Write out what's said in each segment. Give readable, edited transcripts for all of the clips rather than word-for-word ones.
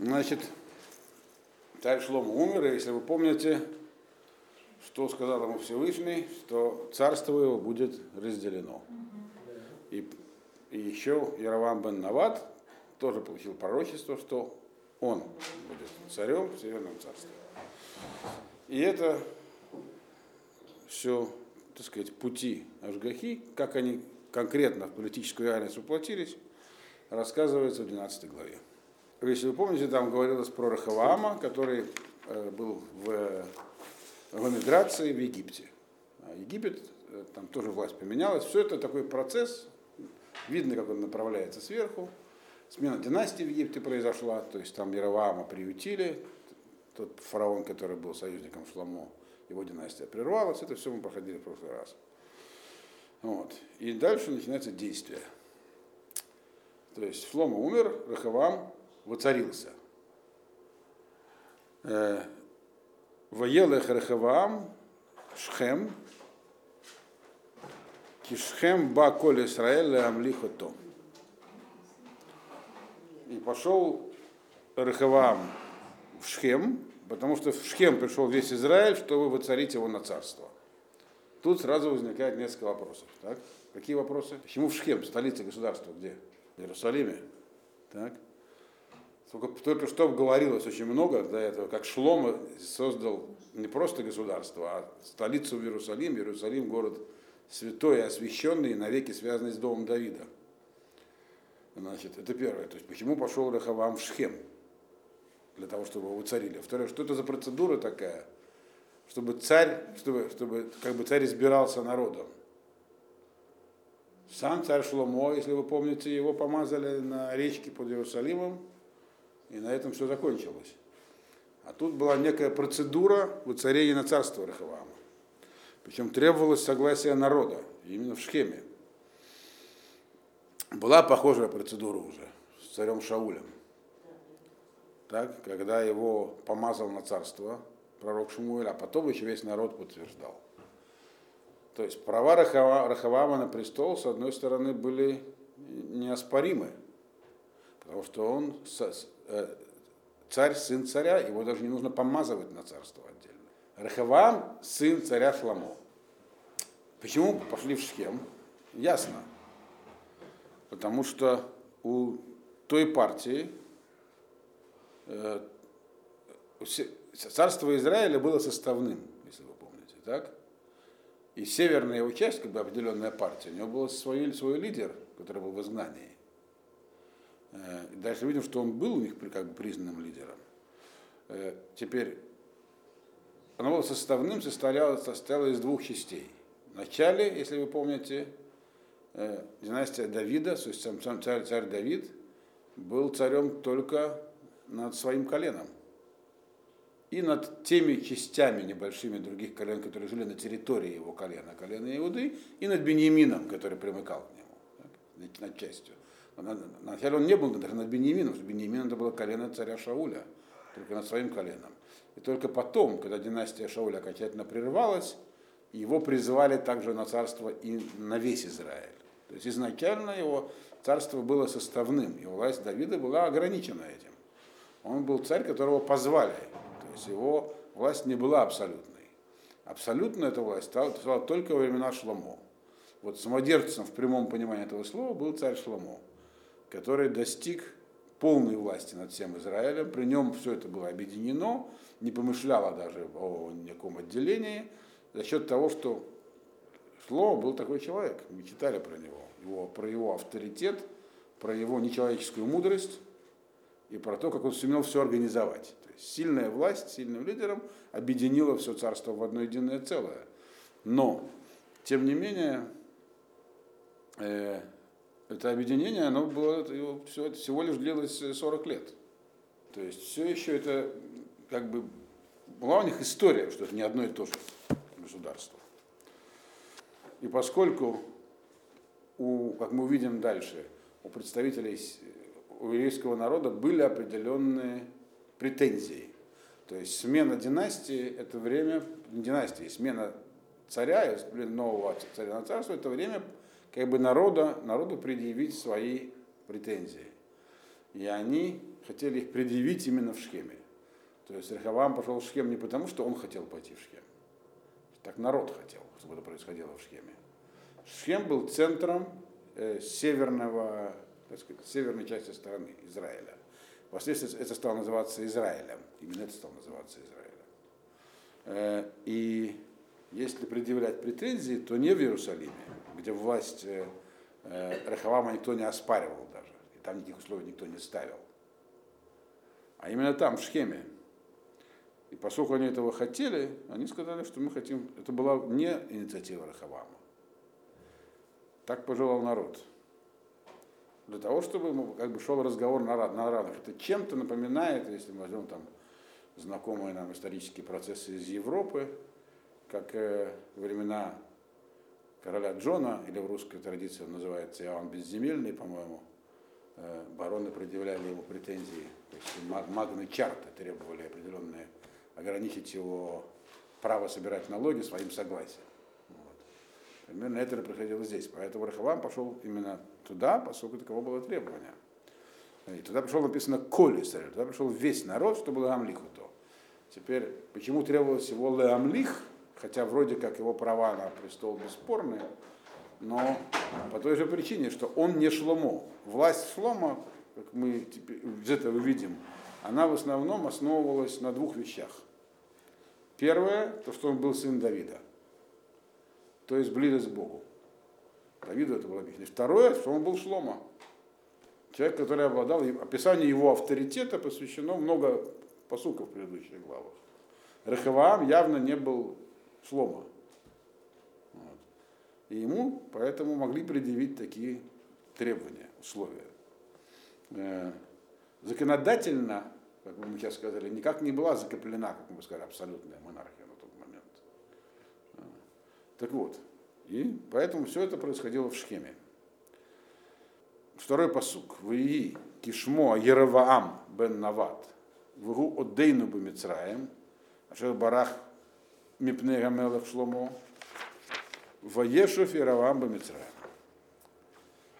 Значит, царь Шломо умер, и если вы помните, что сказал ему Всевышний, что царство его будет разделено. И еще Яровам бен Нават тоже получил пророчество, что он будет царем в Северном царстве. И это все, так сказать, пути Ашгахи, как они конкретно в политическую реальность воплотились, рассказывается в 12 главе. Если вы помните, там говорилось про Рехаваама, который был в эмиграции в Египте. А Египет, там тоже власть поменялась. Все это такой процесс, видно, как он направляется сверху. Смена династии в Египте произошла, то есть там Яровоама приютили, тот фараон, который был союзником Шломо, его династия прервалась, это все мы проходили в прошлый раз. Вот. И дальше начинается действие. То есть Шломо умер, Рехавам воцарился. Ваелех Рехавам Шхем, Кишхем ба коль Исраэль леамлих ото. И пошел Рехавам в Шхем, потому что в Шхем пришел весь Израиль, чтобы воцарить его на царство. Тут сразу возникает несколько вопросов. Так? Какие вопросы? Почему в Шхем, столица государства, где? В Иерусалиме. Так? Только что говорилось очень много до этого, как Шломо создал не просто государство, а столицу в Иерусалиме. Иерусалим – город святой, освященный и навеки связанный с домом Давида. Значит, это первое. То есть почему пошел Рехавам в Шхем? Для того, чтобы его уцарили. Второе, что это за процедура такая? Чтобы как бы царь избирался народом. Сам царь Шломо, если вы помните, его помазали на речке под Иерусалимом, и на этом все закончилось. А тут была некая процедура воцарения на царство Рехавама. Причем требовалось согласие народа, именно в Шхеме. Была похожая процедура уже с царем Шаулем. Так, когда его помазал на царство пророк Шмуэль, а потом еще весь народ подтверждал. То есть права Рехавама на престол, с одной стороны, были неоспоримы, потому что он царь, сын царя, его даже не нужно помазывать на царство отдельно. Рехавам – сын царя Шломо. Почему пошли в Шхем? Ясно. Потому что у той партии царство Израиля было составным, если вы помните, так? И северная его часть, как бы определенная партия, у него был свой лидер, который был в изгнании. И дальше видим, что он был у них как бы признанным лидером. Теперь оно было составным, состояло из двух частей. Вначале, если вы помните, династия Давида, то есть сам царь Давид, был царем только над своим коленом и над теми частями небольшими других колен, которые жили на территории его колена, колена Иуды, и над Беньямином, который примыкал к нему, так, над частью. Вначале он не был даже над Беньямином, потому что Беньямин это было колено царя Шауля, только над своим коленом. И только потом, когда династия Шауля окончательно прервалась, его призвали также на царство и на весь Израиль. То есть изначально его царство было составным, и власть Давида была ограничена этим. Он был царь, которого позвали, то есть его власть не была абсолютной. Абсолютно эта власть стала только во времена Шломо. Вот самодержцем в прямом понимании этого слова был царь Шломо, который достиг полной власти над всем Израилем, при нем все это было объединено, не помышляло даже о никаком отделении, за счет того, что Шломо был такой человек, мы читали про него, про его авторитет, про его нечеловеческую мудрость и про то, как он сумел все организовать. То есть сильная власть, сильным лидером объединила все царство в одно единое целое. Но, тем не менее, это объединение, оно было, все, всего лишь длилось 40 лет. То есть все еще это, как бы, была у них история, что это не одно и то же государство. И поскольку, как мы увидим дальше, у представителей еврейского народа были определенные претензии. То есть смена династии, это время, не династии, смена царя, нового царя на царство, это время как бы народу предъявить свои претензии. И они хотели их предъявить именно в Шхеме. То есть Рехавам пошел в Шхем не потому, что он хотел пойти в Шхем. Так народ хотел, чтобы это происходило в Шхеме. Шхем был центром северного, так сказать, северной части страны Израиля. Впоследствии это стало называться Израилем. Именно это стало называться Израилем. И если предъявлять претензии, то не в Иерусалиме, где власть Рехавама никто не оспаривал даже. И там никаких условий никто не ставил. А именно там, в Шхеме. И поскольку они этого хотели, они сказали, что мы хотим... Это была не инициатива Рехавама. Так пожелал народ. Для того, чтобы как бы шел разговор на равных. Это чем-то напоминает, если мы возьмем там знакомые нам исторические процессы из Европы, как времена короля Джона, или в русской традиции он называется Иоанн Безземельный, по-моему, бароны предъявляли ему претензии, то есть магны чарты требовали определенные, ограничить его право собирать налоги своим согласием. Вот. Примерно это происходило здесь. Поэтому Рехавам пошел именно туда, поскольку таково было требование. И туда пришел, написано, «Коль Исраэль», туда пришел весь народ, что было Амлиху то. Теперь, почему требовалось его Ле Амлих, хотя вроде как его права на престол бесспорные, но по той же причине, что он не Шломо. Власть Шломо, как мы теперь из этого видим, она в основном основывалась на двух вещах. Первое, то, что он был сын Давида, то есть близость к Богу. Давиду это было объяснено. Второе, что он был Шломо. Человек, который обладал, описание его авторитета посвящено много пасуков в предыдущих главах. Рехаваам явно не был Шломо. И ему поэтому могли предъявить такие требования, условия. Законодательно, как мы сейчас сказали, никак не была закреплена, как мы бы сказали, абсолютная монархия на тот момент. Так вот, и поэтому все это происходило в Шхеме. Второй пасук. «Вии кишмо Ереваам бен Нават, вгу оддейну бемицраем, ашер барах мипней гамелах шломо». Ваешев Яровам Бамицраем.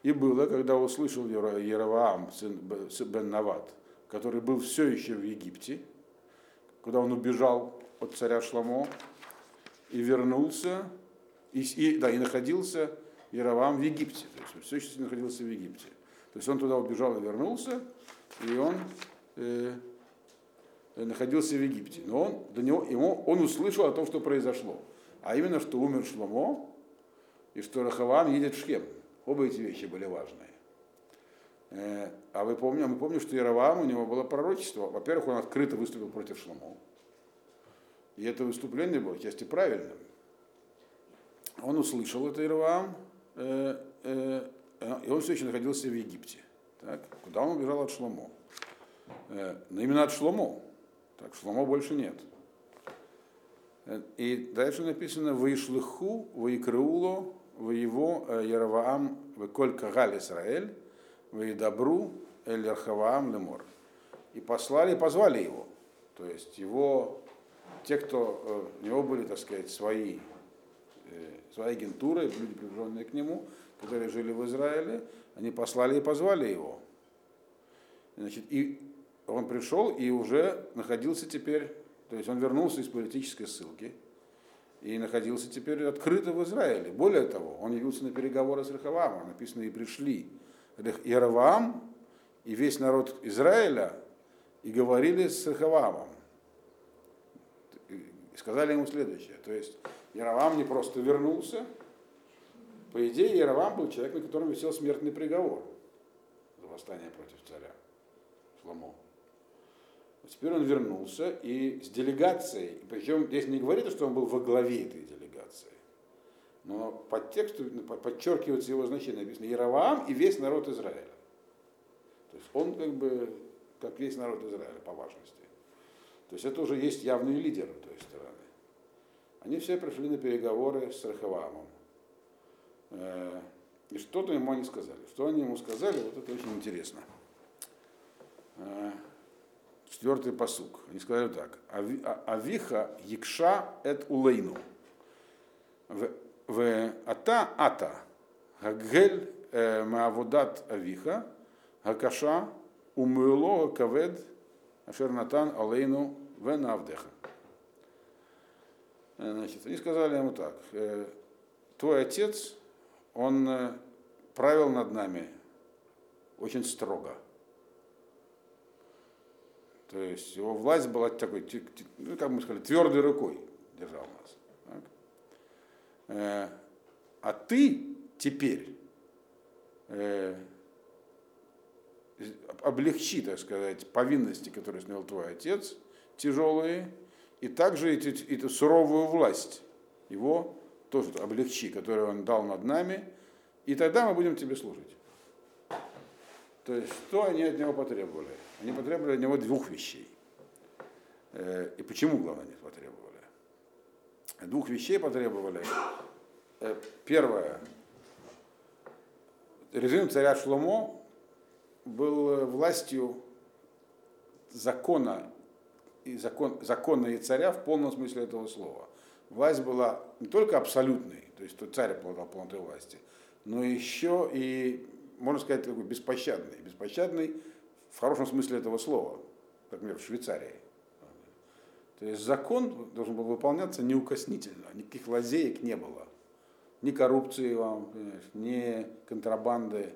И было, когда услышал Яровам, сын бен Нават, который был все еще в Египте, куда он убежал от царя Шломо, и вернулся, и находился Яровам в Египте. То есть он все еще находился в Египте. То есть он туда убежал и вернулся, и он находился в Египте. Но он услышал о том, что произошло. А именно, что умер Шломо, и что Рехаваам едет в Шхем. Оба эти вещи были важные. А мы помним, что Яроваам, у него было пророчество. Во-первых, он открыто выступил против Шломо. И это выступление было отчасти правильным. Он услышал это, Яроваам, и он все еще находился в Египте. Так? Куда он убежал от Шломо? Но именно от Шломо. Так, Шломо больше нет. И дальше написано «Ваишлыху, ваикреуло, ваево Яроваам, веколь кагаль Исраэль, ваидабру эль Рехаваам лемор». И послали, и позвали его. То есть его, те, кто, у него были, так сказать, свои агентуры, люди, приближенные к нему, которые жили в Израиле, они послали и позвали его. Значит, и он пришел и уже находился теперь... То есть он вернулся из политической ссылки и находился теперь открыто в Израиле. Более того, он явился на переговоры с Рехаваамом. Написано, и пришли Яроваам и весь народ Израиля и говорили с Рехаваамом. И сказали ему следующее. То есть Яроваам не просто вернулся. По идее, Яроваам был человек, на котором висел смертный приговор за восстание против царя Шломо. Теперь он вернулся и с делегацией, причем здесь не говорится, что он был во главе этой делегации, но подчеркивается его значение, написано Яроваам и весь народ Израиля. То есть он как весь народ Израиля по важности. То есть это уже есть явные лидеры той стороны. Они все пришли на переговоры с Рехаваамом. И что-то ему они сказали. Что они ему сказали, вот это очень интересно. 4 пасук. Они сказали так. Авиха якша эт улейну. В ата. Гагель мааводат авиха. Гакаша умыло кавед ашернатан алейну венавдеха. Значит, они сказали ему так: твой отец, он правил над нами очень строго. То есть его власть была такой, ну, как мы сказали, твердой рукой держал нас. Так? А ты теперь облегчи, так сказать, повинности, которые снял твой отец, тяжелые, и также эту суровую власть его тоже облегчи, которую он дал над нами, и тогда мы будем тебе служить. То есть, что они от него потребовали? Они потребовали от него двух вещей. И почему, главное, они потребовали? Двух вещей потребовали. Первое. Режим царя Шломо был властью закона и царя в полном смысле этого слова. Власть была не только абсолютной, то есть царь обладал полнотой власти, но еще и, можно сказать, такой беспощадный. Беспощадный в хорошем смысле этого слова, например, в Швейцарии. То есть закон должен был выполняться неукоснительно, никаких лазеек не было. Ни коррупции вам, ни контрабанды,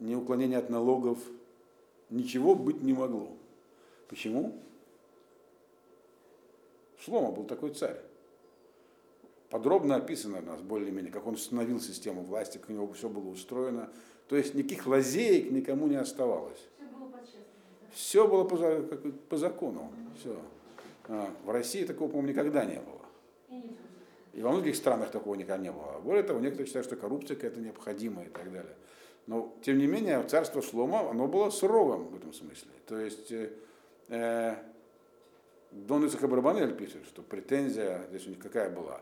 ни уклонения от налогов, ничего быть не могло. Почему? Шломо был такой царь. Подробно описано у нас более-менее, как он установил систему власти, как у него все было устроено. То есть никаких лазеек никому не оставалось. Все было по закону. Все. В России такого, по-моему, никогда не было. И во многих странах такого никогда не было. Более того, некоторые считают, что коррупция это необходимо и так далее. Но, тем не менее, царство Шломо, оно было суровым в этом смысле. То есть, Дон Ицхак Барабанель пишет, что претензия здесь у них какая была.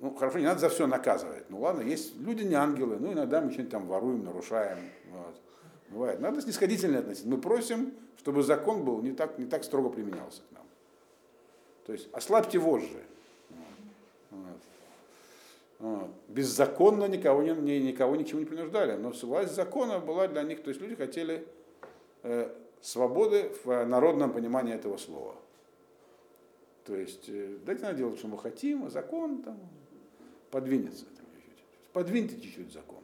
Ну, хорошо, не надо за все наказывать. Ну, ладно, есть люди не ангелы, ну, иногда мы что-нибудь там воруем, нарушаем. Вот. Бывает. Надо снисходительно относиться. Мы просим, чтобы закон был не так строго применялся к нам. То есть, ослабьте вожжи. Вот. Беззаконно никого ничего не принуждали, но власть закона была для них, то есть люди хотели свободы в народном понимании этого слова. То есть дайте нам делать, что мы хотим, а закон там подвинется. Там, чуть-чуть. Подвиньте чуть-чуть закон.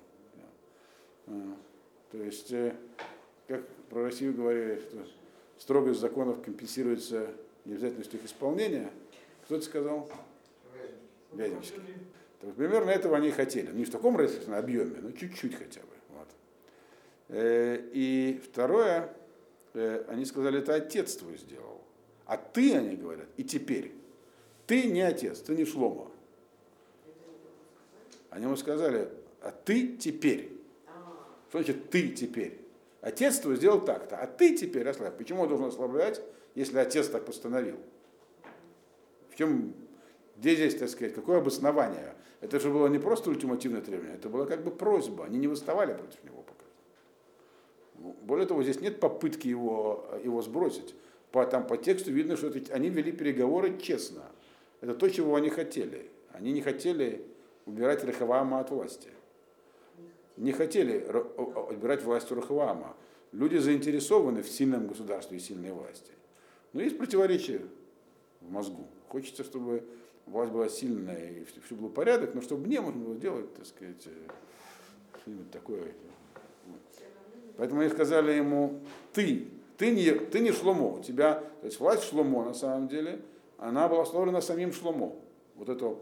То есть, как про Россию говорили, что строгость законов компенсируется необязательностью их исполнения. Кто это сказал? Вяземский. Примерно этого они и хотели. Не в таком объеме, но чуть-чуть хотя бы. Вот. И второе, они сказали, это отец твой сделал. А ты, они говорят, и теперь. Ты не отец, ты не Шломо. Они ему сказали, а ты теперь. Что значит ты теперь? Отец твой сделал так-то, а ты теперь ослабь. Почему он должен ослаблять, если отец так постановил? В чем... Где здесь, так сказать, какое обоснование? Это же было не просто ультимативное требование, это была как бы просьба. Они не выставали против него пока. Более того, здесь нет попытки его сбросить. По тексту видно, что они вели переговоры честно. Это то, чего они хотели. Они не хотели убирать Рехаваама от власти. Не хотели убирать власть у Рехаваама. Люди заинтересованы в сильном государстве и сильной власти. Но есть противоречие в мозгу. Хочется, чтобы... власть была сильная, и все было порядок, но чтобы не можно было делать, так сказать, что-нибудь такое. Поэтому они сказали ему, ты не Шломо, у тебя, то есть власть Шломо на самом деле, она была установлена самим Шломо. Вот эту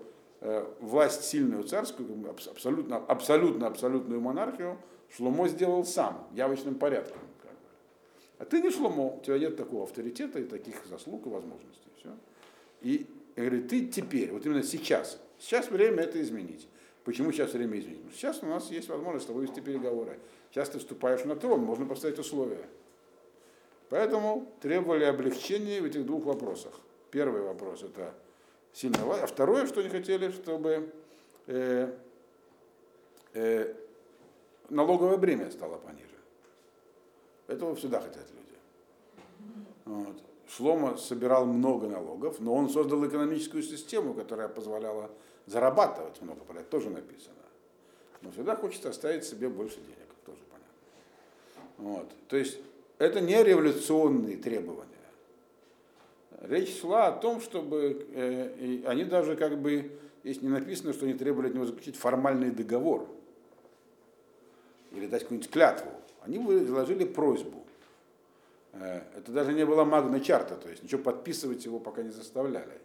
власть сильную царскую, абсолютную монархию Шломо сделал сам, явочным порядком. Как бы. А ты не Шломо, у тебя нет такого авторитета и таких заслуг и возможностей. Все. И говорит, ты теперь, вот именно сейчас. Сейчас время это изменить. Почему сейчас время изменить? Сейчас у нас есть возможность с тобой вести переговоры. Сейчас ты вступаешь на трон, можно поставить условия. Поэтому требовали облегчения в этих двух вопросах. Первый вопрос – это сильная власть. А второе, что они хотели, чтобы налоговое бремя стало пониже. Этого всегда хотят люди. Вот. Шломо собирал много налогов, но он создал экономическую систему, которая позволяла зарабатывать много, про это тоже написано. Но всегда хочется оставить себе больше денег, тоже понятно. Вот. То есть это не революционные требования. Речь шла о том, чтобы они даже как бы, если не написано, что они требовали от него заключить формальный договор или дать какую-нибудь клятву, они изложили просьбу. Это даже не была магна чарта, то есть ничего подписывать его пока не заставляли.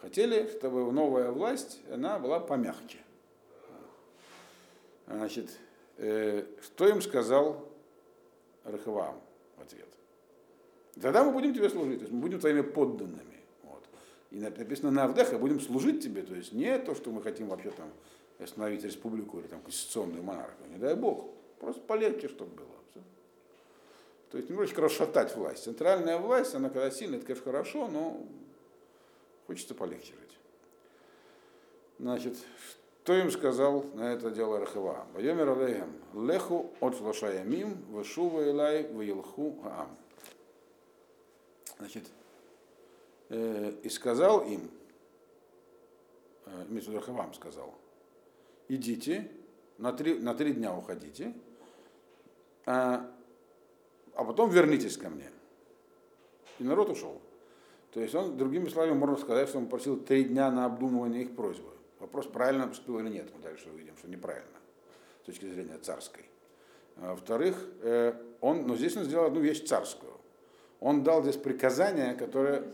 Хотели, чтобы новая власть, она была помягче. Значит, что им сказал Рехаваам в ответ? Тогда мы будем тебе служить, то есть мы будем твоими подданными. Вот. И написано на Авдеха, будем служить тебе, то есть не то, что мы хотим вообще там остановить республику или там конституционную монархию, не дай бог, просто полегче, чтобы было. То есть не хочешь расшатать власть. Центральная власть, она когда сильная, это, конечно, хорошо, но хочется полегче жить. Значит, что им сказал на это дело Рехаваам? Вайомер алейхем леху от лошаямим вешува элай ваилху аам. Значит, и сказал им, Рехаваам сказал, идите, на три дня уходите, а потом вернитесь ко мне. И народ ушел. То есть он, другими словами, можно сказать, что он просил 3 дня на обдумывание их просьбы. Вопрос, правильно поступил или нет, мы дальше увидим, что неправильно, с точки зрения царской. Во-вторых, здесь он сделал одну вещь царскую. Он дал здесь приказание, которое,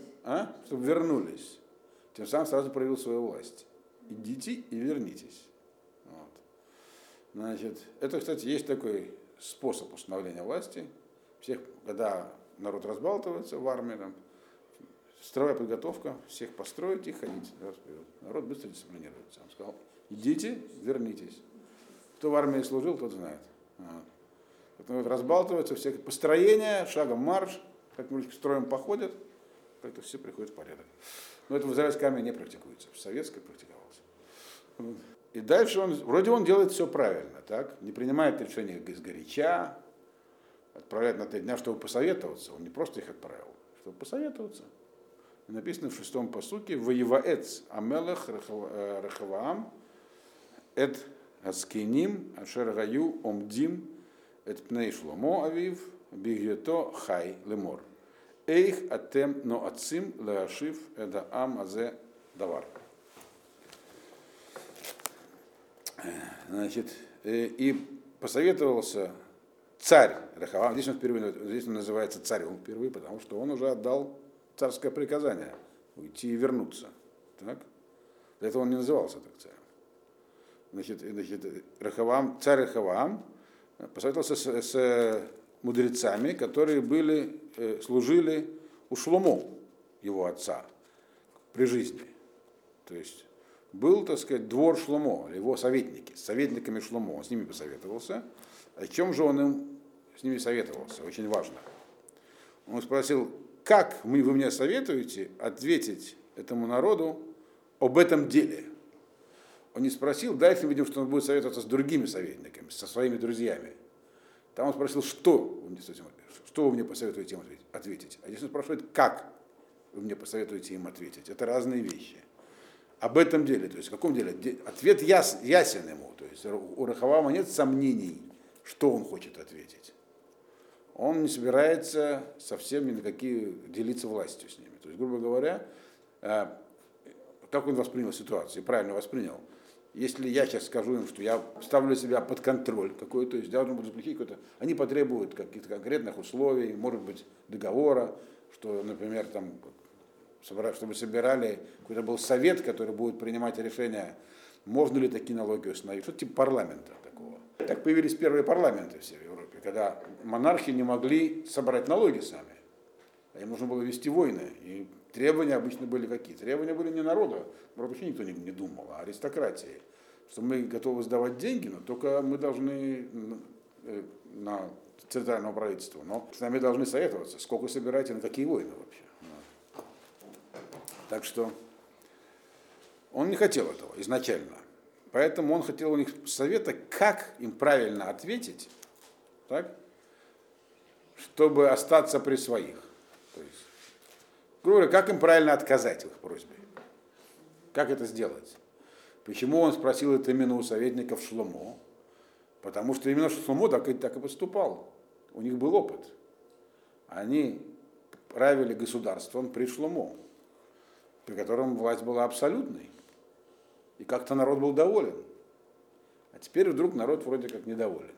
чтобы вернулись. Тем самым сразу проявил свою власть. Идите и вернитесь. Вот. Значит, это, кстати, есть такой способ установления власти. Всех, когда народ разбалтывается в армии, там, строевая подготовка, всех построить и ходить. Народ быстро дисциплинируется. Он сказал, идите, вернитесь. Кто в армии служил, тот знает. Потом разбалтывается, всех построение, шагом марш, как мальчики строем походят, как-то все приходят в порядок. Но это в израильской армии не практикуется, в советской практиковалось. И дальше он делает все правильно, так? Не принимает решения изгоряча, отправляет на 3 дня, чтобы посоветоваться. Он не просто их отправил, чтобы посоветоваться. И написано в 6 пасуке: «Воеваэц амелех Рехаваам эт аскеним ашер гаю омдим эт пней Шломо авив бигьето хай лемор. Эйх атем но ацим леашив эда ам азе давар». Значит, и посоветовался царь Рехаваам, здесь он называется царем впервые, потому что он уже отдал царское приказание уйти и вернуться. Так? Для этого он не назывался так царем. Значит, царь Рехаваам посоветовался с мудрецами, которые служили у Шломо, его отца, при жизни. То есть был, так сказать, двор Шломо, его советники, с советниками Шломо, он с ними посоветовался. О чем же он с ними советовался? Очень важно. Он спросил, как вы мне советуете ответить этому народу об этом деле? Он не спросил, дальше мы видим, что он будет советоваться с другими советниками, со своими друзьями. Там он спросил, что вы мне посоветуете им ответить. А здесь он спрашивает, как вы мне посоветуете им ответить. Это разные вещи. Об этом деле, то есть в каком деле? Ответ ясен ему. То есть у Рехаваама нет сомнений, что он хочет ответить. Он не собирается совсем ни на какие делиться властью с ними. То есть, грубо говоря, как он воспринял ситуацию, правильно воспринял. Если я сейчас скажу им, что я ставлю себя под контроль какой-то, я должен буду заключить какой-то, они потребуют каких-то конкретных условий, может быть, договора, что, например, там, чтобы собирали, какой-то был совет, который будет принимать решение, можно ли такие налоги установить, что-то типа парламента такого. Так появились первые парламенты все в Европе, когда монархи не могли собрать налоги сами. Им нужно было вести войны. И требования обычно были какие? Требования были не народа, вообще никто не думал, а аристократии. Что мы готовы сдавать деньги, но только мы должны на центральное правительство. Но с нами должны советоваться, сколько собираете, на какие войны вообще. Так что он не хотел этого изначально. Поэтому он хотел у них совета, как им правильно ответить, так, чтобы остаться при своих. То есть, грубо говоря, как им правильно отказать в их просьбе. Как это сделать? Почему он спросил это именно у советников Шломо? Потому что именно Шломо так и поступал. У них был опыт. они правили государством при Шломо, при котором власть была абсолютной, и как-то народ был доволен. А теперь вдруг народ вроде как недоволен.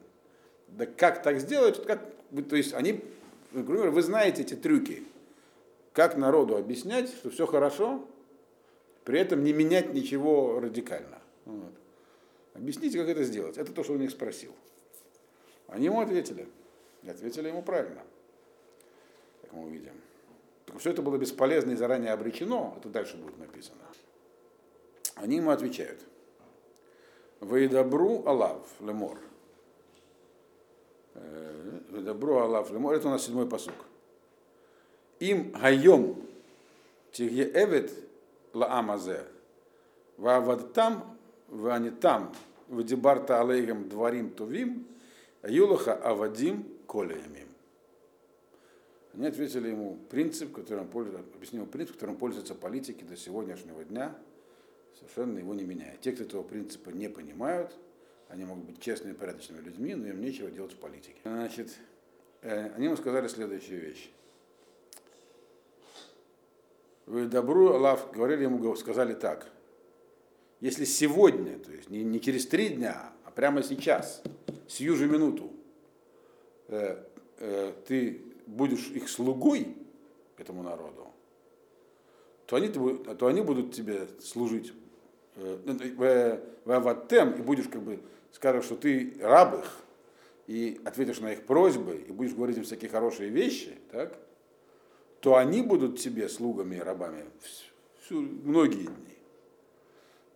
Да как так сделать? Как, то есть они, например, вы знаете эти трюки. Как народу объяснять, что все хорошо, при этом не менять ничего радикально. Вот. Объясните, как это сделать. Это то, что он их спросил. Они ему ответили. И ответили ему правильно. Как мы увидим. Только все это было бесполезно и заранее обречено. Это дальше будет написано. Они ему отвечают. Вейдабру Алав Лемор. Вейдабру Алав Лемор. Это у нас 7-й пасук. Им хайом тихе эвет лаамазе ваавад там вани там вадибарта алейхем дварим тувим юлаха авадим колеямим. Они ответили ему принцип, которым пользуются политики до сегодняшнего дня, совершенно его не меняя. Те, кто этого принципа не понимают, они могут быть честными и порядочными людьми, но им нечего делать в политике. Значит, они ему сказали следующую вещь. Вы добру, Аллах, говорили ему, сказали так. Если сегодня, то есть не через 3 дня, а прямо сейчас, сию же минуту, ты будешь их слугой этому народу, то они будут тебе служить в Аватем, и будешь как бы скажешь, что ты раб их, и ответишь на их просьбы, и будешь говорить им всякие хорошие вещи, так? То они будут тебе слугами и рабами многие дни.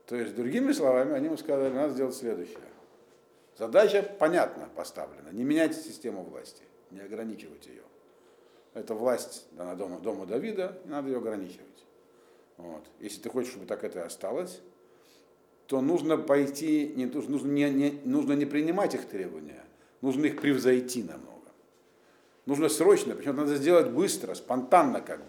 То есть, другими словами, они ему сказали, надо сделать следующее. Задача понятно поставлена. Не менять систему власти, не ограничивать ее. Это власть дана дому Давида, не надо ее ограничивать. Вот. Если ты хочешь, чтобы так это и осталось, то нужно пойти, нужно не принимать их требования, нужно их превзойти намного. Нужно срочно, причем надо сделать быстро, спонтанно как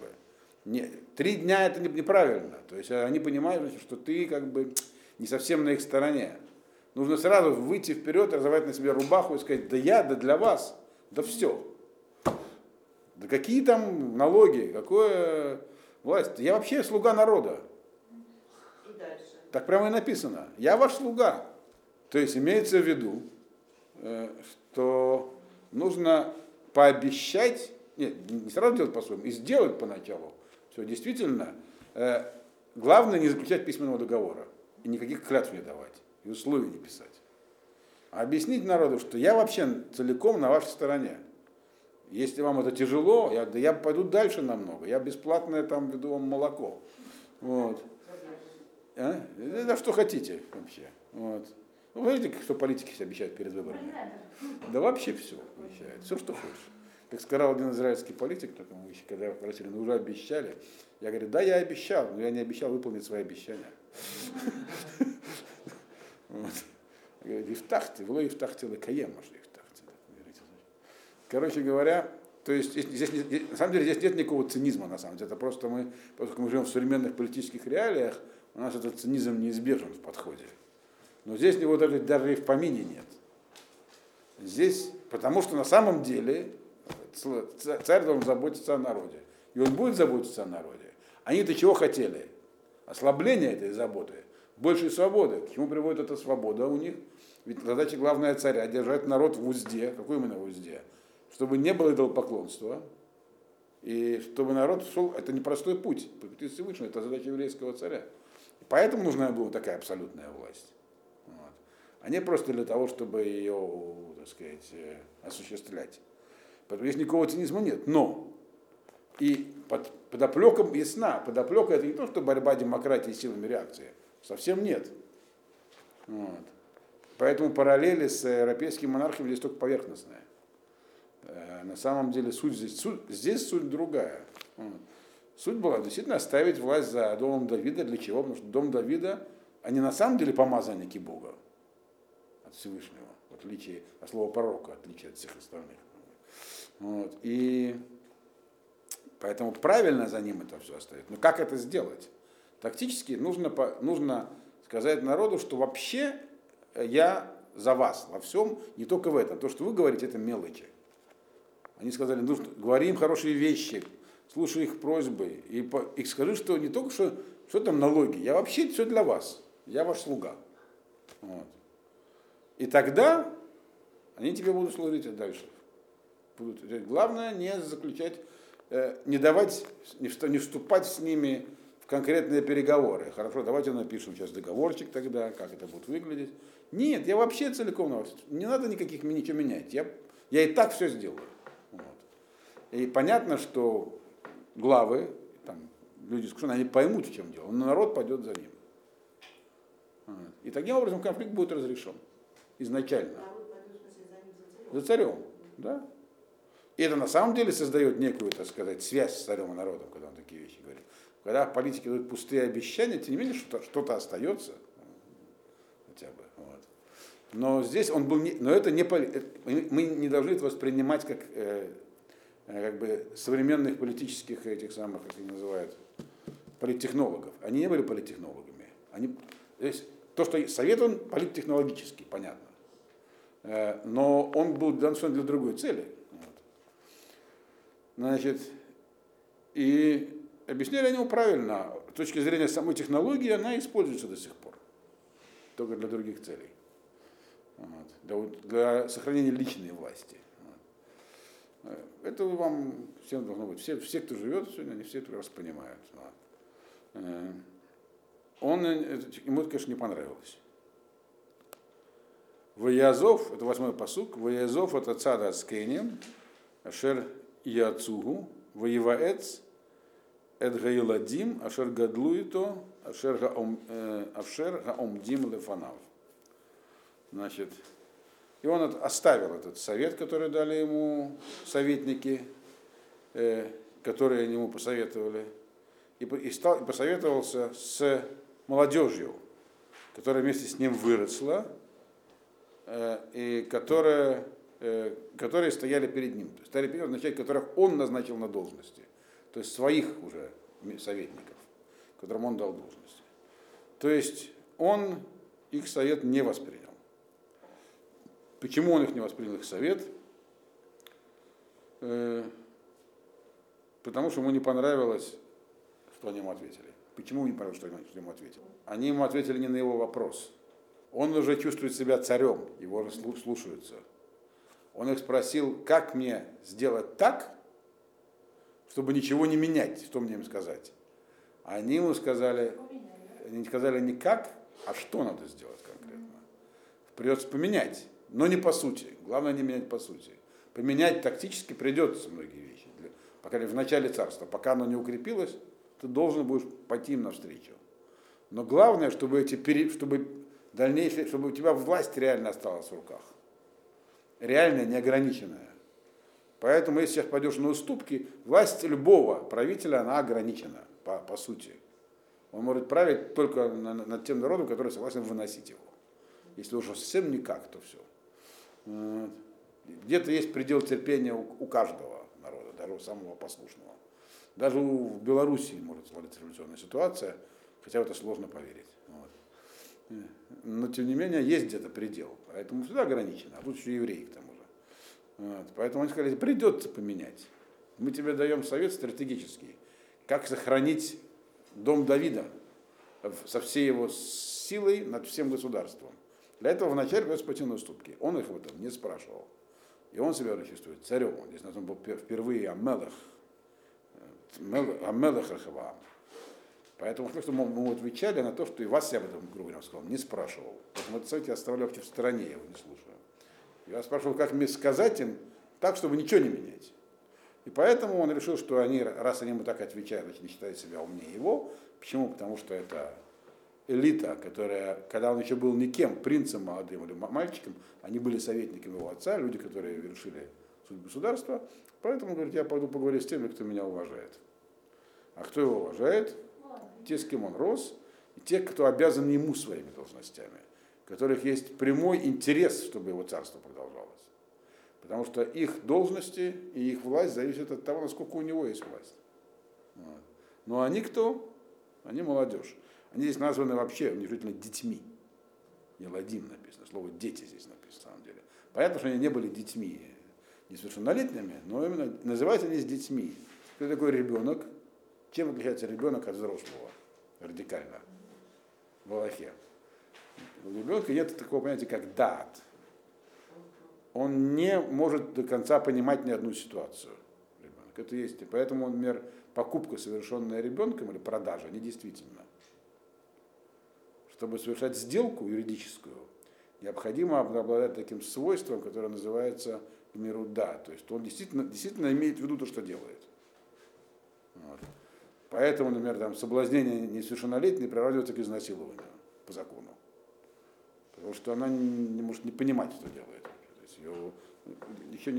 бы. 3 дня это неправильно. То есть они понимают, что ты как бы не совсем на их стороне. Нужно сразу выйти вперед, разорвать на себе рубаху и сказать, да я, да для вас, да все. Да какие там налоги, какое власть. Я вообще слуга народа. И дальше. Так прямо и написано. Я ваш слуга. То есть имеется в виду, что нужно... пообещать, нет, не сразу делать по-своему, и сделать поначалу. Все, действительно, главное не заключать письменного договора, и никаких клятв не давать, и условий не писать. А объяснить народу, что я вообще целиком на вашей стороне. Если вам это тяжело, я пойду дальше намного, я бесплатное там веду вам молоко. Вот. Да что хотите вообще. Вот. Ну, вы видите, что политики все обещают перед выборами? Да вообще все обещают, все, что хочешь. Как сказал один израильский политик, когда его спросили, ну уже обещали. Я говорю, да, я обещал, но я не обещал выполнить свои обещания. Говорит, ифтахте, вло ифтахте лакаем, может, ифтахте. Короче говоря, то есть здесь, на самом деле здесь нет никакого цинизма, на самом деле. Это просто мы, поскольку мы живем в современных политических реалиях, у нас этот цинизм неизбежен в подходе. Но здесь его даже и в помине нет. Здесь, потому что на самом деле царь должен заботиться о народе. И он будет заботиться о народе. Они-то чего хотели? Ослабление этой заботы, большей свободы. К чему приводит эта свобода у них? Ведь задача главная царя – держать народ в узде. Какой именно в узде? Чтобы не было идолопоклонства. И чтобы народ шел, это непростой путь. Попятиться Всевышнего – это задача еврейского царя. И поэтому нужна была такая абсолютная власть. А не просто для того, чтобы ее, так сказать, осуществлять. Поэтому здесь никакого цинизма нет. Но и под подоплеком ясна. Подоплека это не то, что борьба демократии с силами реакции. Совсем нет. Вот. Поэтому параллели с европейским монархией здесь только поверхностная. На самом деле суть здесь другая. Вот. Суть была действительно оставить власть за домом Давида. Для чего? Потому что дом Давида, они на самом деле помазанники Бога. Всевышнего, в отличие от слова пророка, в отличие от всех остальных. Вот. И поэтому правильно за ним это все оставить. Но как это сделать? Тактически нужно сказать народу, что вообще я за вас во всем, не только в этом. То, что вы говорите, это мелочи. Они сказали, ну, говори им хорошие вещи, слушай их просьбы и скажи, что не только что там налоги, я вообще все для вас, я ваш слуга. Вот. И тогда они тебе будут служить и дальше. Главное не заключать, не давать, не вступать с ними в конкретные переговоры. Хорошо, давайте напишем сейчас договорчик тогда, как это будет выглядеть. Нет, я вообще целиком на вас. Не надо ничего менять. Я и так все сделаю. Вот. И понятно, что главы, там, люди искушенные, они поймут, в чем дело. Но народ пойдет за ним. Вот. И таким образом конфликт будет разрешен. Изначально. За царем. Да? И это на самом деле создает некую, так сказать, связь с царем и народом, когда он такие вещи говорит. Когда политики дают пустые обещания, тем не менее что-то остается. Хотя бы. Вот. Но здесь он был... Но это не... Мы не должны это воспринимать как бы современных политических этих самых, как их называют, политтехнологов. Они не были политтехнологами. То, что совет он политтехнологический, понятно. Но он был дан для другой цели. Значит, и объясняли они его правильно. С точки зрения самой технологии она используется до сих пор. Только для других целей. Вот. Для сохранения личной власти. Вот. Это вам всем должно быть. Все, кто живет сегодня, они все это воспринимают. Вот. Ему это, конечно, не понравилось. Ваязов, это 8-й пасук, Ваязов это цада аскени, ашер Яцугу, Ваеваэц, Эдгаиладим, Ашер Гадлуито, Ашер Гаомдим Лефанав. Значит, и он оставил этот совет, который дали ему советники, которые они ему посоветовали, и посоветовался с молодежью, которая вместе с ним выросла, и которые стояли перед ним. Стояли перед ним означает, которых он назначил на должности. То есть своих уже советников, которым он дал должности. То есть он их совет не воспринял. Почему он их не воспринял, их совет? Потому что ему не понравилось, что они ему ответили. Почему не понравилось, что они ему ответили? Они ему ответили не на его вопрос. Он уже чувствует себя царем, его уже слушаются. Он их спросил, как мне сделать так, чтобы ничего не менять, что мне им сказать. Они ему сказали, не сказали не как, а что надо сделать конкретно. Придется поменять, но не по сути. Главное не менять по сути. Поменять тактически придется многие вещи. По крайней мере, в начале царства, пока оно не укрепилось, ты должен будешь пойти им навстречу. Но главное, чтобы у тебя власть реально осталась в руках. Реальная, неограниченная. Поэтому, если сейчас пойдешь на уступки, власть любого правителя, она ограничена, по сути. Он может править только над тем народом, который согласен выносить его. Если уже совсем никак, то все. Где-то есть предел терпения у каждого народа, даже у самого послушного. Даже в Белоруссии может сложиться революционная ситуация, хотя в это сложно поверить. Но, тем не менее, есть где-то предел, поэтому всегда ограничено, а тут еще евреи к тому же. Вот. Поэтому они сказали, придется поменять. Мы тебе даем совет стратегический, как сохранить дом Давида со всей его силой над всем государством. Для этого вначале придется пойти на уступки. Он их в этом не спрашивал. И он себя чувствует царем. Здесь он был впервые Амелех Рахаваам. Поэтому мы отвечали на то, что и вас я об этом, грубо говоря, сказал, не спрашивал. Поэтому этот совет я оставлял в стороне, я его не слушаю. Я спрашивал, как мне сказать им так, чтобы ничего не менять. И поэтому он решил, что раз они ему так отвечают, значит, не считают себя умнее его. Почему? Потому что это элита, которая, когда он еще был никем, принцем молодым или мальчиком, они были советниками его отца, люди, которые вершили судьбу государства. Поэтому, говорит, я пойду поговорю с теми, кто меня уважает. А кто его уважает? Те, с кем он рос, и те, кто обязан ему своими должностями, у которых есть прямой интерес, чтобы его царство продолжалось. Потому что их должности и их власть зависят от того, насколько у него есть власть. Вот. Но они кто? Они молодежь. Они здесь названы вообще унижительно детьми. Еладим написано, слово «дети» здесь написано на самом деле. Понятно, что они не были детьми несовершеннолетними, но именно называют они с детьми. Кто такой ребенок? Чем отличается ребенок от взрослого? Радикально. В Алахе. У ребенка нет такого понятия, как даат. Он не может до конца понимать ни одну ситуацию. Ребенок. Это есть. И поэтому, например, покупка, совершенная ребенком, или продажа, недействительна. Чтобы совершать сделку юридическую, необходимо обладать таким свойством, которое называется миру да. То есть он действительно имеет в виду то, что делает. Вот. Поэтому, например, там, соблазнение несовершеннолетней приравнивается к изнасилованию по закону. Потому что она не может не понимать, что делает.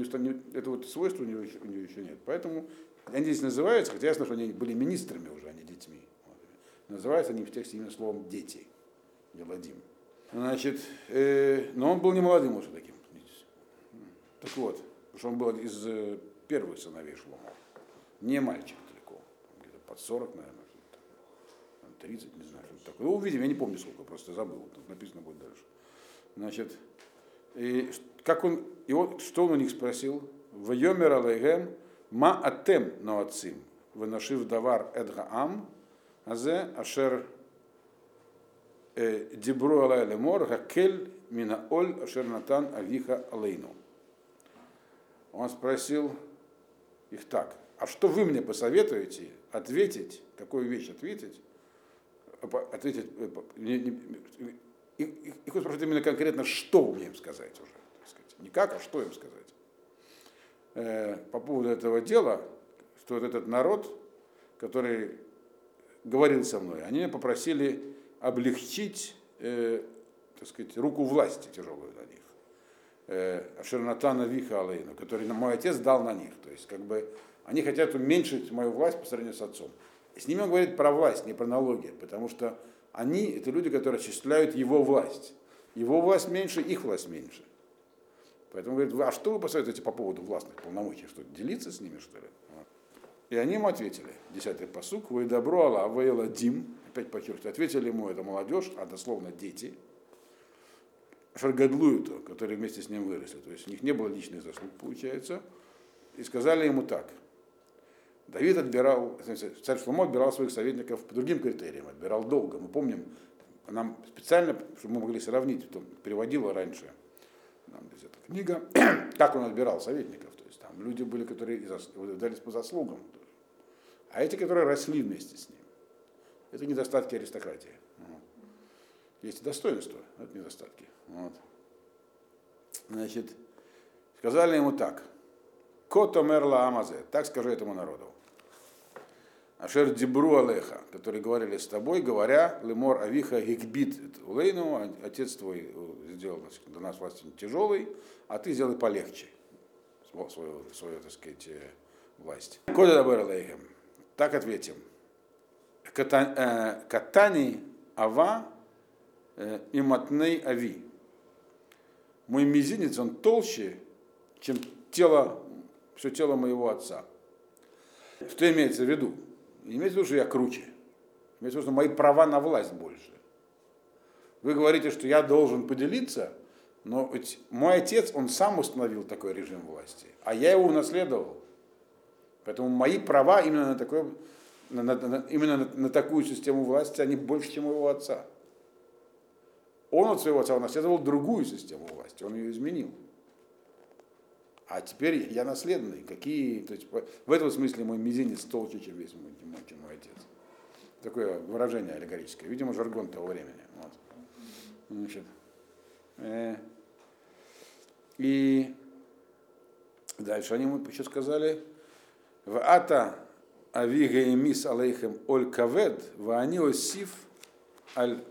То есть этого свойства у нее еще нет. Поэтому они здесь называются, хотя ясно, что они были министрами уже, а не детьми. Вот. Называются они в тексте именно словом «дети», «еладим». Значит, но он был не молодым уже таким. Так вот, потому что он был из первых сыновей Шломо. Не мальчик далеко, где-то под 40, наверное, 30, не знаю, что-то такое. Ну, увидим, я не помню сколько, просто забыл, тут написано будет дальше. Значит, и как он, и вот, что он у них спросил? «Вайомер алейхем ма атем ноацим, вынашив давар эдгаам, азе ашер дебру алай лемор хакель минаоль ашер натан авиха алейну». Он спросил их так: а что вы мне посоветуете ответить, какую вещь ответить и он спрашивает именно конкретно, что мне им сказать уже, так сказать. Не как, а что им сказать. По поводу этого дела, что вот этот народ, который говорил со мной, они меня попросили облегчить, так сказать, руку власти тяжелую на них. Ашернатана Виха Алейну, который мой отец дал на них. То есть, как бы, они хотят уменьшить мою власть по сравнению с отцом. С ними он говорит про власть, не про налоги, потому что они – это люди, которые осуществляют его власть. Его власть меньше, их власть меньше. Поэтому говорит: а что вы посоветуете по поводу властных полномочий? Что, делиться с ними, что ли? И они ему ответили, 10-й пасук, «Вы добро Алла, вы Эладим», опять подчеркиваю, ответили ему это молодежь, а дословно дети, Шаргадлуюту, которые вместе с ним выросли, то есть у них не было личных заслуг, получается, и сказали ему так. Давид отбирал, царь Шломо отбирал своих советников по другим критериям, отбирал долго. Мы помним, нам специально, чтобы мы могли сравнить, переводила раньше нам здесь эта книга, как он отбирал советников, то есть там люди были, которые отдались по заслугам, а эти, которые росли вместе с ним. Это недостатки аристократии. Есть и достоинства, а это недостатки. Вот. Значит, сказали ему так: «Кото мерла амазе», так скажи этому народу. «Ашер дебру алеха», которые говорили с тобой, говоря, «Лемор авиха гигбит улейну», отец твой сделал для нас власть тяжелый, а ты сделай полегче свою, так сказать, власть. «Кода дабер алейхем», так ответим. «Катани ава и матней ави». Мой мизинец, он толще, чем все тело моего отца. Что имеется в виду? Имеется в виду, что я круче. Имеется в виду, что мои права на власть больше. Вы говорите, что я должен поделиться, но ведь мой отец, он сам установил такой режим власти, а я его унаследовал. Поэтому мои права именно на такую систему власти, они больше, чем у его отца. Он от своего отца наследовал другую систему власти, он ее изменил. А теперь я наследный. То есть, в этом смысле мой мизинец толще, чем весь мой отец. Такое выражение аллегорическое, видимо, жаргон того времени. Вот. Значит, и дальше они ему еще сказали: «Ваата авигаемис алейхем оль кавед, вааниосиф аль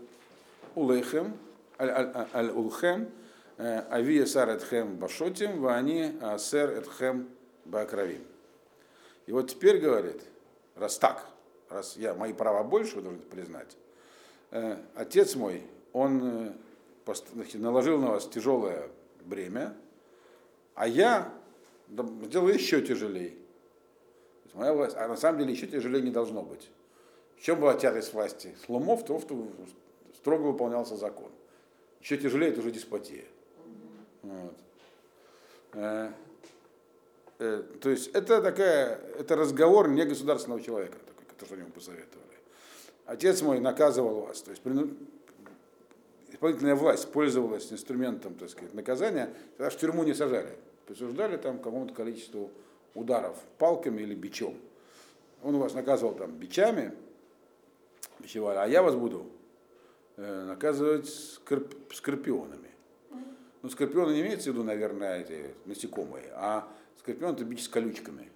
улейхем». Аль-Улхем, Ави Сар Эдхем Башотим, Вани Асер Эдхем Бакравим. И вот теперь говорит, раз мои права больше, вы должны признать, отец мой, он наложил на вас тяжелое бремя, а я сделаю еще тяжелее. То есть моя власть, а на самом деле еще тяжелее не должно быть. В чем была тяжесть власти? Шломо в том, что строго выполнялся закон. Еще тяжелее, это уже деспотия. Вот. То есть это разговор не государственного человека, то, что ему посоветовали. Отец мой наказывал вас. То есть исполнительная власть пользовалась инструментом, так сказать, наказания, тогда в тюрьму не сажали. Присуждали там какому-то количеству ударов палками или бичом. Он вас наказывал там бичами, бичевали, а я вас буду наказывать скорпионами. Ну, скорпионы не имеется в виду, наверное, эти насекомые, а скорпион — это бич с колючками.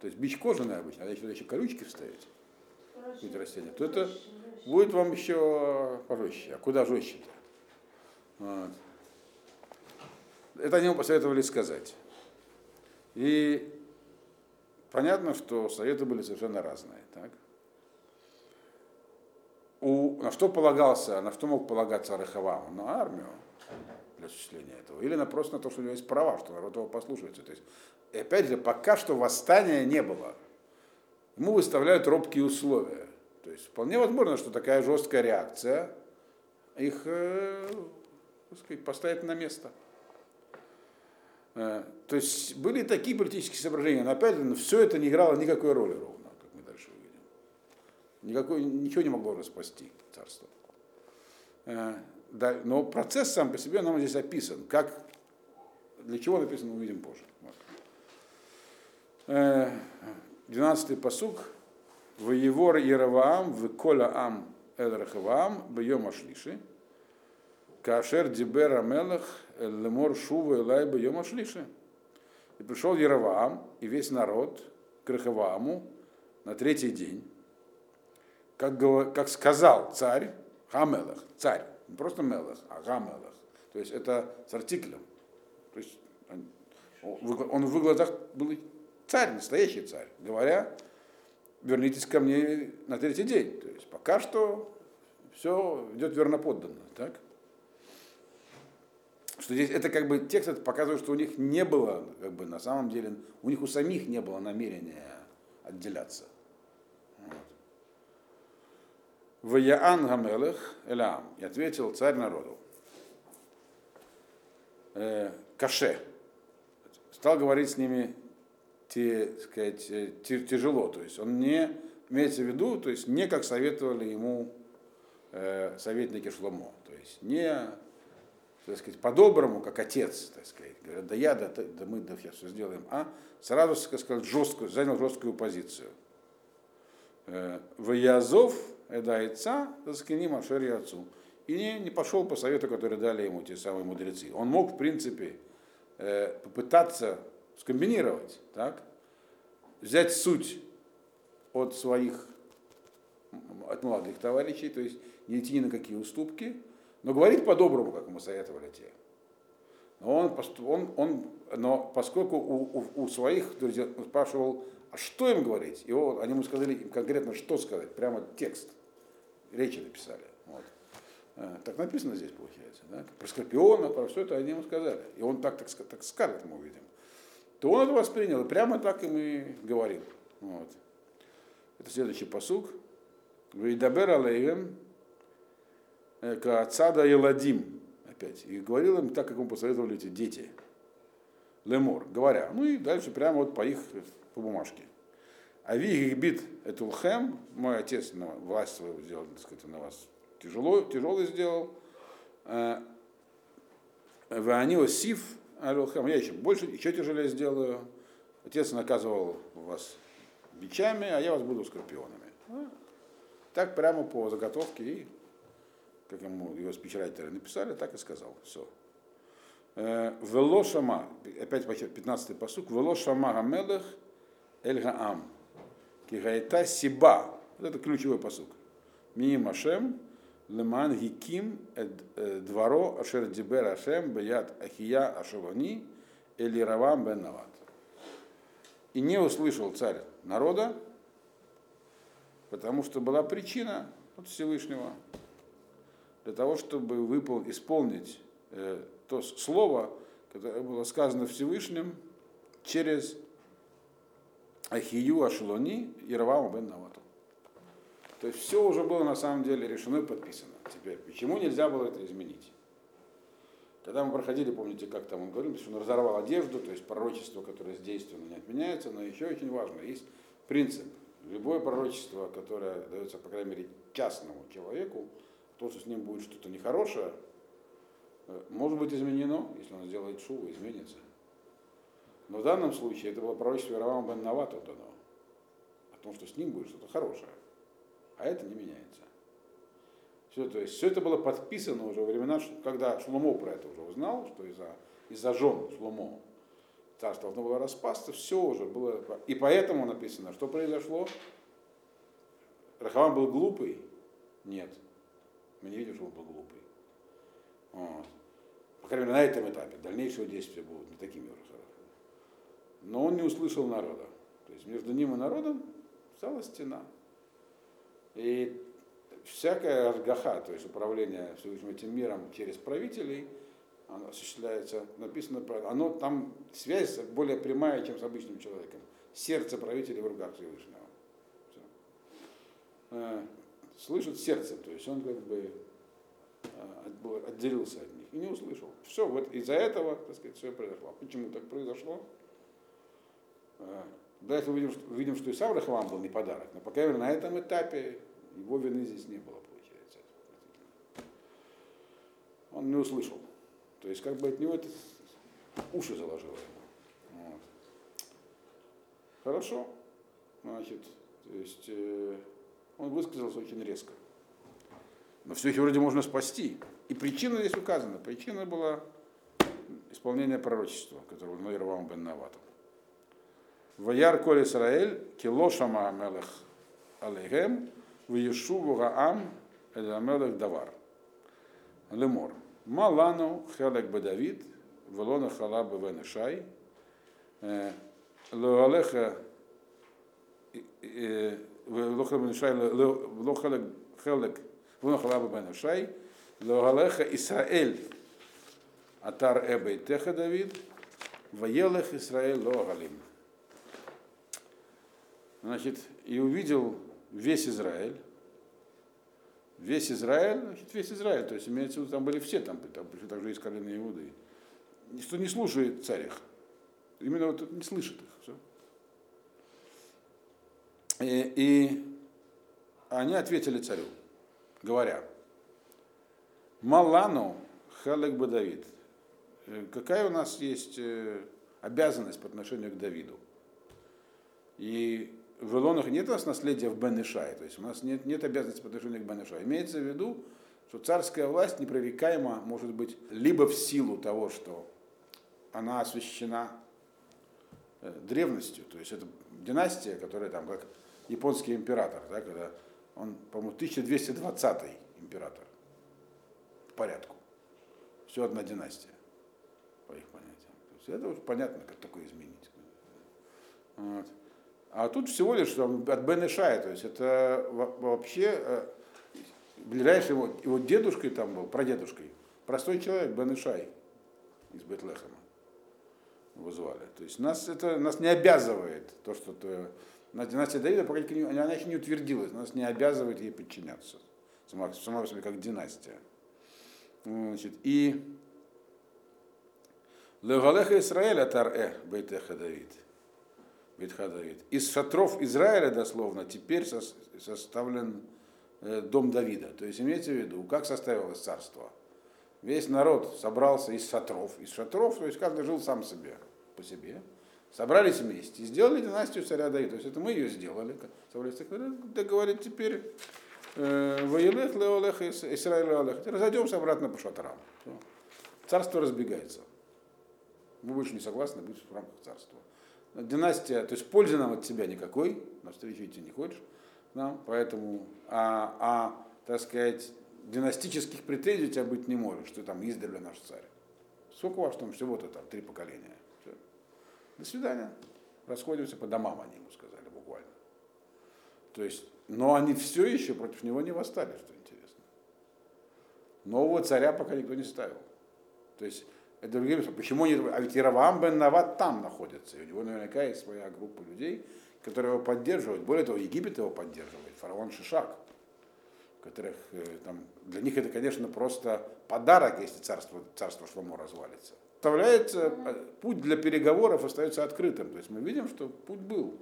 То есть бич кожаный обычно, а если еще колючки вставить, какие-то растения, то это будет вам еще пожестче. А куда жестче-то? Вот. Это они ему посоветовали сказать. И понятно, что советы были совершенно разные. Так? На что полагался, на что мог полагаться Рехавам? На армию для осуществления этого. Или просто на то, что у него есть права, что народ его послушается. То есть, опять же, пока что восстания не было. Ему выставляют робкие условия. То есть вполне возможно, что такая жесткая реакция их, так сказать, поставит на место. То есть были такие политические соображения, но опять же, все это не играло никакой роли ровно, как мы дальше увидим. Ничего не могло спасти царство. Но процесс сам по себе нам здесь описан. Как, для чего он описан, мы увидим позже. Вот. 12-й пасук. Воевор Яроваам, выкола ам эль Рехаваам, бьем ашлиши. Каашер дибер амелах, лемор шува элай бьем ашлиши. И пришел Яроваам и весь народ к Рехавааму на третий день. Как сказал царь, хамелах, царь, не просто мелах, а хамелах. То есть это с артиклем. То есть он в глазах был царь, настоящий царь, говоря: вернитесь ко мне на третий день. То есть пока что все идет верноподданно. Так? Что здесь это как бы текст показывает, что у них не было, как бы на самом деле, у них у самих не было намерения отделяться. Ваяан гамелех элям. И ответил царь народу. Каше. Стал говорить с ними тяжело, то есть он не, имеется в виду, то есть не как советовали ему советники Шломо, то есть не, так сказать, по-доброму, как отец, так сказать, говорят, да я, да мы, да я все сделаем, а сразу, так сказать, занял жесткую позицию. Ваязов эдайца, заскиним ашери отцу, и не пошел по совету, который дали ему те самые мудрецы. Он мог, в принципе, попытаться скомбинировать, так? Взять суть от своих, от молодых товарищей, то есть не идти ни на какие уступки, но говорить по-доброму, как ему советовали те. Но поскольку у своих друзей он спрашивал, а что им говорить, и они ему сказали им конкретно, что сказать, прямо текст, речи написали. Вот. Так написано здесь, получается. Да? Про Скорпиона, про все это они ему сказали. И он так скажет, мы увидим. То он это воспринял, и прямо так им и говорил. Вот. Это следующий пасук. «Вейдабер алейхем каацада еладим». Опять. И говорил им так, как ему посоветовали эти дети. Лемор, говоря. Ну и дальше прямо вот по бумажке. «Авих бит этулхэм». Мой отец власть свою сделал, так сказать, на вас тяжело сделал. «Ваанил сиф». Я еще больше, еще тяжелее сделаю. Отец наказывал вас бичами, а я вас буду скорпионами. Так прямо по заготовке, и как ему его спичрайтеры написали, так и сказал. Все. Вело шама, опять 15-й пасук, вело шама гамелех эль гаам, кигайта сиба. Вот это ключевой пасук. Миим ашем. Леман гиким дворо ашер дибер ашем беят ахия ашелони элиравам бен нават. И не услышал царь народа, потому что была причина от Всевышнего для того, чтобы исполнить то слово, которое было сказано Всевышним через ахию ашелони и Равам бен нават. То есть все уже было на самом деле решено и подписано. Теперь почему нельзя было это изменить? Когда мы проходили, помните, как там мы говорили, что он разорвал одежду, то есть пророчество, которое задействовано, не отменяется, но еще очень важно, есть принцип. Любое пророчество, которое дается, по крайней мере, частному человеку, то, что с ним будет что-то нехорошее, может быть изменено, если он сделает шуву, изменится. Но в данном случае это было пророчество Иеровама бен Навата дано, о том, что с ним будет что-то хорошее, а это не меняется. Все, то есть, все это было подписано уже во времена, когда Шломо про это уже узнал, что из-за жен Шломо царство должно было распасться, все уже было. И поэтому написано, что произошло. Рахавам был глупый? Нет. Мы не видим, что он был глупый. Вот. По крайней мере, на этом этапе. Дальнейшие действия будут не такими уже. Но он не услышал народа. То есть между ним и народом стала стена. И всякая ашгаха, то есть управление Всевышним этим миром через правителей, оно осуществляется, написано, оно там связь более прямая, чем с обычным человеком. Сердце правителей в руках Всевышнего. Все. Слышит сердце, то есть он как бы отделился от них и не услышал. Все, вот из-за этого, так сказать, все произошло. Почему так произошло? Дальше увидим, что и сам Рахавам был не подарок, но пока на этом этапе его вины здесь не было, получается. Он не услышал. То есть как бы от него это уши заложило ему. Вот. Хорошо. Значит, то есть он высказался очень резко. Но все еще вроде можно спасти. И причина здесь указана. Причина была исполнение пророчества, которое было Иеровамом бен Наватом. Ваяр коль Исраэль, килошама мелех алейхем, вешуву гаам эль-амелех давар. Лемор. Малану хелек бедавид, велона халабы венешай, леолеха леолеха Исраэль, атар эбейтеха Давид, ваелех Исраэль леогалим. Значит, и увидел весь Израиль, то есть имеется в виду, там были все, там также из колена Иуды, что не слушает царя, именно вот не слышит их, все. И они ответили царю, говоря: Малану халек бы Давид, какая у нас есть обязанность по отношению к Давиду? И в Илонах нет у нас наследия в Бен-Ишай, то есть у нас нет обязанности по отношению к Бен-Ишай. Имеется в виду, что царская власть непререкаема может быть либо в силу того, что она освящена древностью, то есть это династия, которая там как японский император, да, когда он, по-моему, 1220-й император, в порядку, все одна династия, по их понятиям. То есть это уже понятно, как такое изменить. Вот. А тут всего лишь от Бен-Ишая, то есть это вообще ближайший его дедушкой там был, прадедушкой, простой человек Бен-Ишай из Бетлехема его звали. То есть нас не обязывает то, что династия Давида, пока она еще не утвердилась, нас не обязывает ей подчиняться, сама по себе как династия. Значит, и Легалеха Исраэля Тар-э Бейтеха Давид. Из шатров Израиля, дословно, теперь составлен дом Давида. То есть имейте в виду, как составилось царство. Весь народ собрался из шатров. То есть каждый жил сам себе, по себе. Собрались вместе и сделали династию царя Давида. То есть это мы ее сделали. Да, говорит, теперь воелех, леолех, Израиль, леолех. Разойдемся обратно по шатрам. Царство разбегается. Вы больше не согласны, будете в рамках царства. Династия, то есть пользы нам от тебя никакой, навстречу идти не хочешь нам, поэтому, так сказать, династических претензий у тебя быть не может, что там издревле наш царь. Сколько у вас там всего-то там, 3 поколения? Все. До свидания. Расходимся по домам, они ему сказали, буквально. То есть, но они все еще против него не восстали, что интересно. Нового царя пока никто не ставил. То есть, это другие вещи. Почему не? А ведь Иеровоам бен Нават там находится. И у него наверняка есть своя группа людей, которые его поддерживают. Более того, Египет его поддерживает. Фараон Шишак. которых там, для них это, конечно, просто подарок, если царство Шломо развалится. Оставляется, путь для переговоров остается открытым. То есть мы видим, что путь был.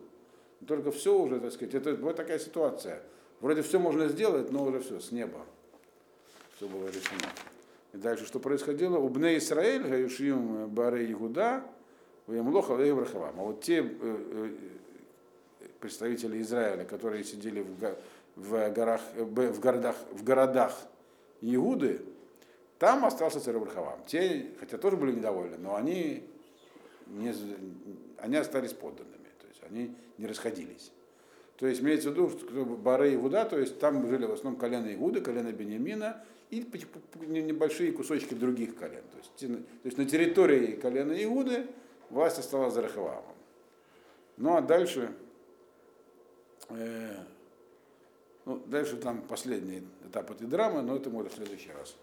Только все уже, так сказать, это вот такая ситуация. Вроде все можно сделать, но уже все, с неба. Все было решено. И дальше что происходило? Убне Исраэль, Гаюшим Баре Игуда, Ямлоха Ве Еврахавам. А вот те представители Израиля, которые сидели в городах Иуды, там остался царь Еврахавам. Те, хотя тоже были недовольны, но они остались подданными, то есть они не расходились. То есть имеется в виду, что Баре Иуда, то есть там жили в основном колено Иуды, колено Беньямина и небольшие кусочки других колен. То есть на территории колена Иуды власть осталась за Рахавамом. Ну а дальше, дальше там последний этап этой драмы, но это мы в следующий раз.